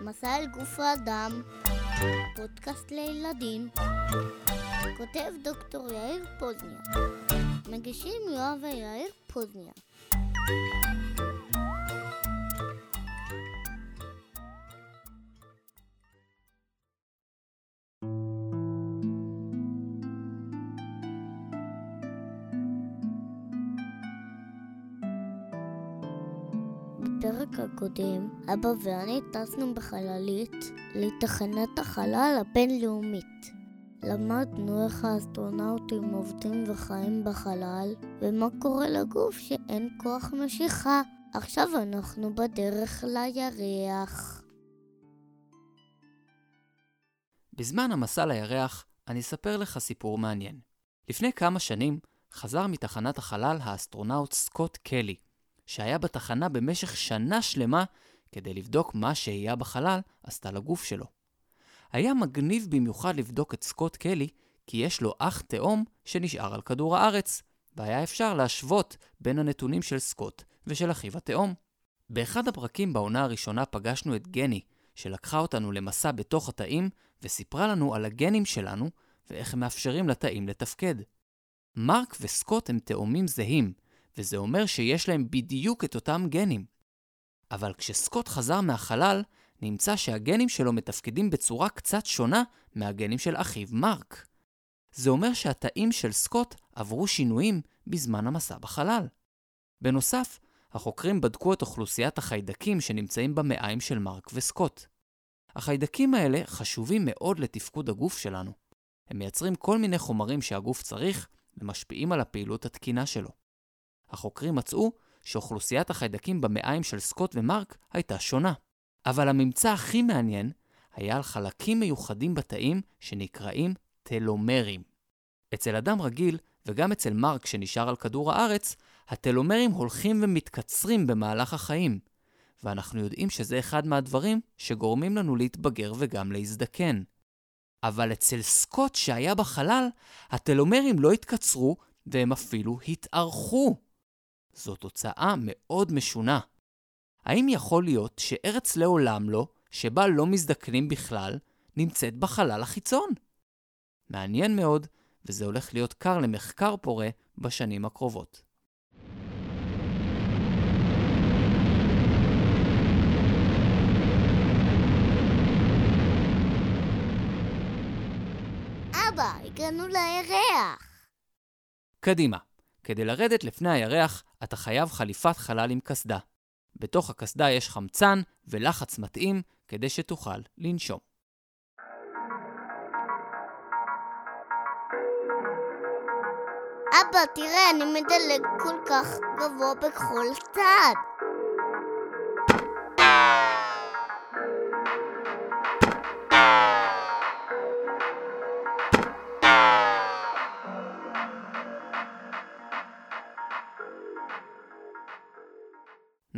מסע אל גוף האדם, פודקאסט לילדים, כותב דוקטור יאיר פוזניה, מגישים יואב ויאיר פוזניה. בפרק הקודם, אבא ואני טסנו בחללית לתחנת החלל הבינלאומית. למדנו איך האסטרונאוטים עובדים וחיים בחלל, ומה קורה לגוף שאין כוח משיכה. עכשיו אנחנו בדרך לירח. בזמן המסע לירח, אני אספר לך סיפור מעניין. לפני כמה שנים, חזר מתחנת החלל האסטרונאוט סקוט קלי, שהיה בתחנה במשך שנה שלמה כדי לבדוק מה שהיה בחלל עשתה לגוף שלו. היה מגניב במיוחד לבדוק את סקוט קלי, כי יש לו אח תאום שנשאר על כדור הארץ, והיה אפשר להשוות בין הנתונים של סקוט ושל אחיו התאום. באחד הפרקים בעונה הראשונה פגשנו את גני, שלקחה אותנו למסע בתוך התאים וסיפרה לנו על הגנים שלנו ואיך הם מאפשרים לתאים לתפקד. מרק וסקוט הם תאומים זהים, וזה אומר שיש להם בדיוק את אותם גנים. אבל כשסקוט חזר מהחלל, נמצא שהגנים שלו מתפקדים בצורה קצת שונה מהגנים של אחיו מרק. זה אומר שהתאים של סקוט עברו שינויים בזמן המסע בחלל. בנוסף, החוקרים בדקו את אוכלוסיית החיידקים שנמצאים במעיים של מרק וסקוט. החיידקים האלה חשובים מאוד לתפקוד הגוף שלנו. הם מייצרים כל מיני חומרים שהגוף צריך ומשפיעים על הפעילות התקינה שלו. החוקרים מצאו שאוכלוסיית החיידקים במעיים של סקוט ומרק הייתה שונה. אבל הממצא הכי מעניין היה על חלקים מיוחדים בתאים שנקראים טלומרים. אצל אדם רגיל וגם אצל מרק שנשאר על כדור הארץ, הטלומרים הולכים ומתקצרים במהלך החיים. ואנחנו יודעים שזה אחד מהדברים שגורמים לנו להתבגר וגם להזדקן. אבל אצל סקוט שהיה בחלל, הטלומרים לא התקצרו והם אפילו התארכו. זו תוצאה מאוד משונה. האם יכול להיות שארץ לעולם לא, שבה לא מזדקנים בכלל, נמצאת בחלל החיצון? מעניין מאוד, וזה הולך להיות קר למחקר פורה בשנים הקרובות. אבא, הגענו לירח. קדימה. כדי לרדת לפני הירח, אתה חייב חליפת חלל עם קסדה. בתוך הקסדה יש חמצן ולחץ מתאים כדי שתוכל לנשום. אבא, תראה, אני מדלג כל כך גבוה בכל צד.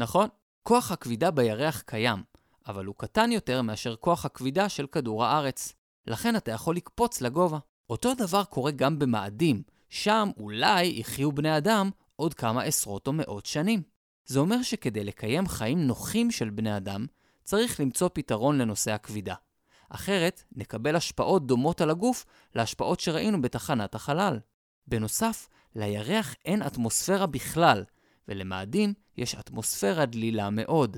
נכון? כוח הכבידה בירח קיים, אבל הוא קטן יותר מאשר כוח הכבידה של כדור הארץ. לכן אתה יכול לקפוץ לגובה. אותו דבר קורה גם במאדים. שם אולי יחיו בני אדם עוד כמה עשרות או מאות שנים. זה אומר שכדי לקיים חיים נוחים של בני אדם, צריך למצוא פתרון לנושא הכבידה. אחרת, נקבל השפעות דומות על הגוף להשפעות שראינו בתחנת החלל. בנוסף, לירח אין אטמוספירה בכלל, ולמאדים יש אטמוספירה דלילה מאוד.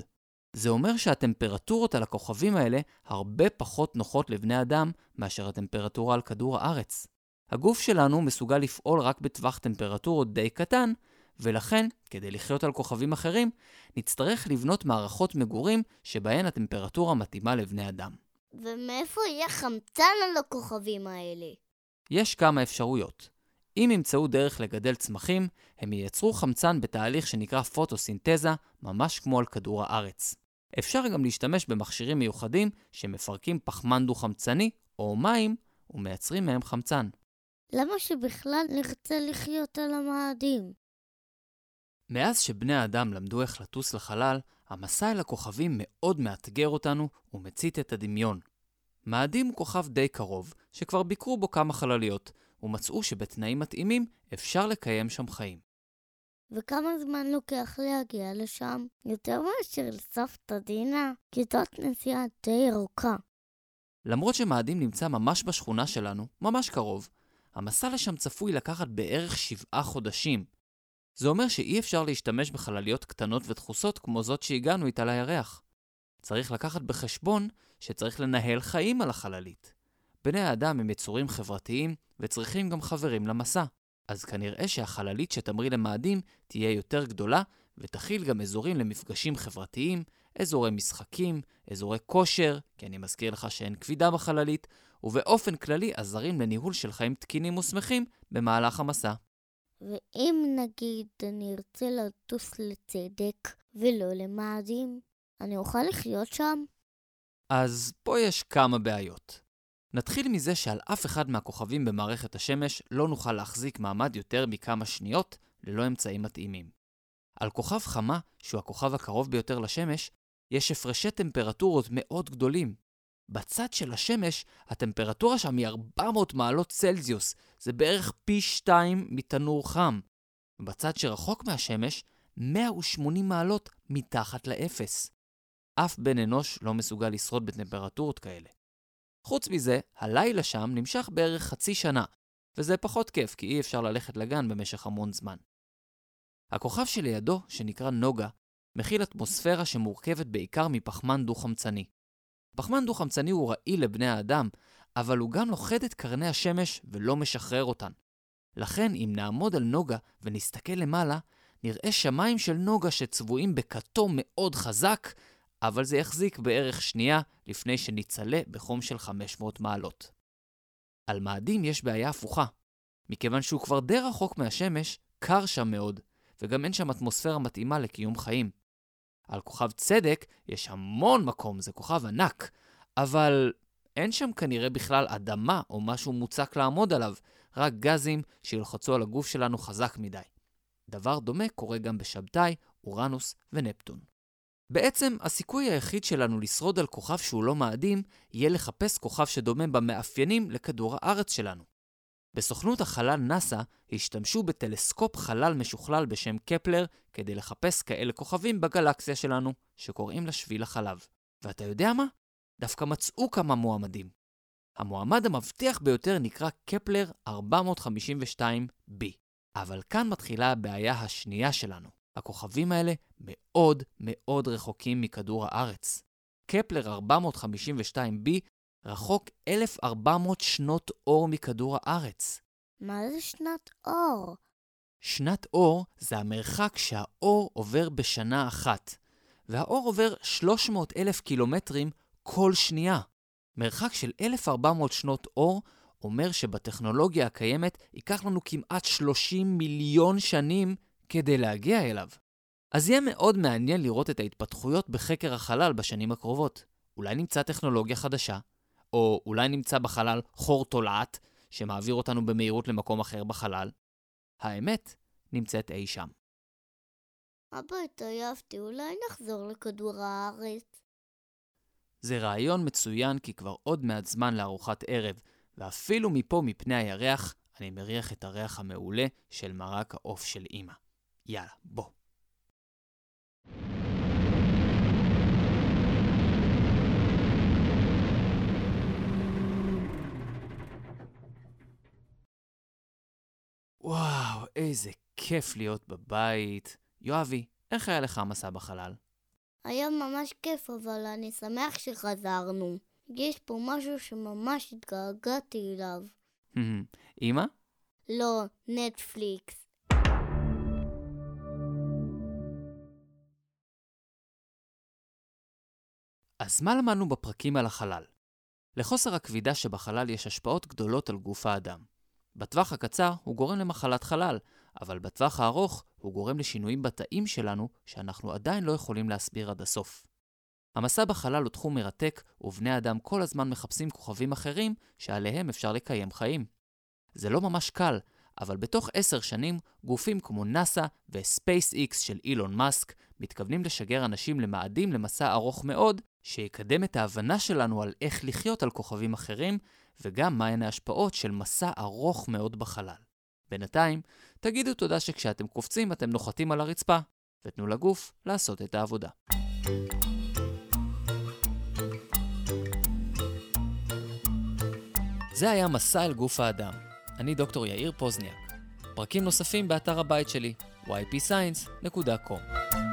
זה אומר שהטמפרטורות על הכוכבים האלה הרבה פחות נוחות לבני אדם מאשר הטמפרטורה על כדור הארץ. הגוף שלנו מסוגל לפעול רק בטווח טמפרטורות די קטן, ולכן, כדי לחיות על כוכבים אחרים, נצטרך לבנות מערכות מגורים שבהן הטמפרטורה מתאימה לבני אדם. ומאיפה יהיה חמצן על הכוכבים האלה? יש כמה אפשרויות. אם ימצאו דרך לגדל צמחים, הם ייצרו חמצן בתהליך שנקרא פוטוסינתזה, ממש כמו על כדור הארץ. אפשר גם להשתמש במכשירים מיוחדים שמפרקים פחמן דו-חמצני או מים ומייצרים מהם חמצן. למה שבכלל נרצה לחיות על המאדים? מאז שבני האדם למדו איך לטוס לחלל, המסע אל הכוכבים מאוד מאתגר אותנו ומצית את הדמיון. מאדים הוא כוכב די קרוב, שכבר ביקרו בו כמה חלליות, ומצאו שבתנאים מתאימים אפשר לקיים שם חיים. וכמה זמן לוקח להגיע לשם? יותר מאשר לסבתא דינה, כיתות נסיעה די ירוקה. למרות שמאדים נמצא ממש בשכונה שלנו, ממש קרוב, המסע לשם צפוי לקחת בערך 7 חודשים. זה אומר שאי אפשר להשתמש בחלליות קטנות ודחוסות כמו זאת שהגענו איתה לירח. צריך לקחת בחשבון שצריך לנהל חיים על החללית. בני האדם הם יצורים חברתיים וצריכים גם חברים למסע. אז כנראה שהחללית שתמריא למאדים תהיה יותר גדולה ותכיל גם אזורים למפגשים חברתיים, אזורי משחקים, אזורי כושר, כי אני מזכיר לך שאין כבידה בחללית, ובאופן כללי עזרים לניהול של חיים תקינים ושמחים במהלך המסע. ואם נגיד אני ארצה לטוס לצדק ולא למאדים, אני אוכל לחיות שם? אז פה יש כמה בעיות. נתחיל מזה שעל אף אחד מהכוכבים במערכת השמש לא נוכל להחזיק מעמד יותר מכמה שניות ללא אמצעים מתאימים. על כוכב חמה, שהוא הכוכב הקרוב ביותר לשמש, יש הפרשי טמפרטורות מאוד גדולים. בצד של השמש, הטמפרטורה שם היא 400 מעלות צלזיוס, זה בערך פי 2 מתנור חם. בצד שרחוק מהשמש, 180 מעלות מתחת לאפס. אף בן אנוש לא מסוגל לשרוד בטמפרטורות כאלה. חוץ מזה, הלילה שם נמשך בערך 0.5 שנה, וזה פחות כיף כי אי אפשר ללכת לגן במשך המון זמן. הכוכב שלידו, שנקרא נוגה, מכיל אטמוספירה שמורכבת בעיקר מפחמן דו-חמצני. פחמן דו-חמצני הוא רעיל לבני האדם, אבל הוא גם לוכד את קרני השמש ולא משחרר אותן. לכן, אם נעמוד על נוגה ונסתכל למעלה, נראה שמיים של נוגה שצבועים בכתום מאוד חזק, אבל זה יחזיק בערך 2 שניות לפני שניצלה בחום של 500 מעלות. על מאדים יש בעיה הפוכה. מכיוון שהוא כבר די רחוק מהשמש, קר שם מאוד, וגם אין שם אטמוספירה מתאימה לקיום חיים. על כוכב צדק יש המון מקום, זה כוכב ענק, אבל אין שם כנראה בכלל אדמה או משהו מוצק לעמוד עליו, רק גזים שילחצו על הגוף שלנו חזק מדי. דבר דומה קורה גם בשבתאי, אורנוס ונפטון. בעצם הסיכוי היחיד שלנו לשרוד על כוכב שהוא לא מאדים יהיה לחפש כוכב שדומה במאפיינים לכדור הארץ שלנו. בסוכנות החלל נאסא השתמשו בטלסקופ חלל משוכלל בשם קפלר כדי לחפש כאלה כוכבים בגלקסיה שלנו שקוראים לה שביל החלב. ואתה יודע מה? דווקא מצאו כמה מועמדים. המועמד המבטיח ביותר נקרא קפלר 452B. אבל כאן מתחילה הבעיה השנייה שלנו. הכוכבים האלה מאוד מאוד רחוקים מכדור הארץ. קפלר 452B רחוק 1400 שנות אור מכדור הארץ. מה זה שנת אור? שנת אור זה המרחק שהאור עובר בשנה אחת, והאור עובר 300,000 קילומטרים כל שנייה. מרחק של 1400 שנות אור אומר שבטכנולוגיה הקיימת ייקח לנו כמעט 30 מיליון שנים כדי להגיע אליו. אז יהיה מאוד מעניין לראות את ההתפתחויות בחקר החלל בשנים הקרובות. אולי נמצא טכנולוגיה חדשה, או אולי נמצא בחלל חור תולעת שמעביר אותנו במהירות למקום אחר בחלל. האמת נמצאת אי שם. אבא, התעייפתי, אולי נחזור לכדור הארץ. זה רעיון מצוין כי כבר עוד מעט זמן לארוחת ערב, ואפילו מפה מפני הירח אני מריח את הריח המעולה של מרק העוף של אמא. יאללה, בוא. וואו, איזה כיף להיות בבית. יואבי, איך היה לך המסע בחלל? היה ממש כיף, אבל אני שמח שחזרנו. יש פה משהו שממש התגעגעתי אליו. אמא? לא, נטפליקס. אז מה למדנו בפרקים על החלל? לחוסר הכבידה שבחלל יש השפעות גדולות על גוף האדם. בטווח הקצר הוא גורם למחלת חלל, אבל בטווח הארוך הוא גורם לשינויים בתאים שלנו שאנחנו עדיין לא יכולים להסביר עד הסוף. המסע בחלל הוא תחום מרתק, ובני אדם כל הזמן מחפשים כוכבים אחרים שעליהם אפשר לקיים חיים. זה לא ממש קל, אבל בתוך 10 שנים גופים כמו נאסא ו-SpaceX של אילון מסק מתכוונים לשגר אנשים למאדים למסע ארוך מאוד, שיקדם את ההבנה שלנו על איך לחיות על כוכבים אחרים, וגם מהן ההשפעות של מסע ארוך מאוד בחלל. בינתיים, תגידו תודה שכשאתם קופצים אתם נוחתים על הרצפה, ותנו לגוף לעשות את העבודה. זה היה מסע אל גוף האדם. אני דוקטור יאיר פוזניאק. פרקים נוספים באתר הבית שלי, ypscience.com.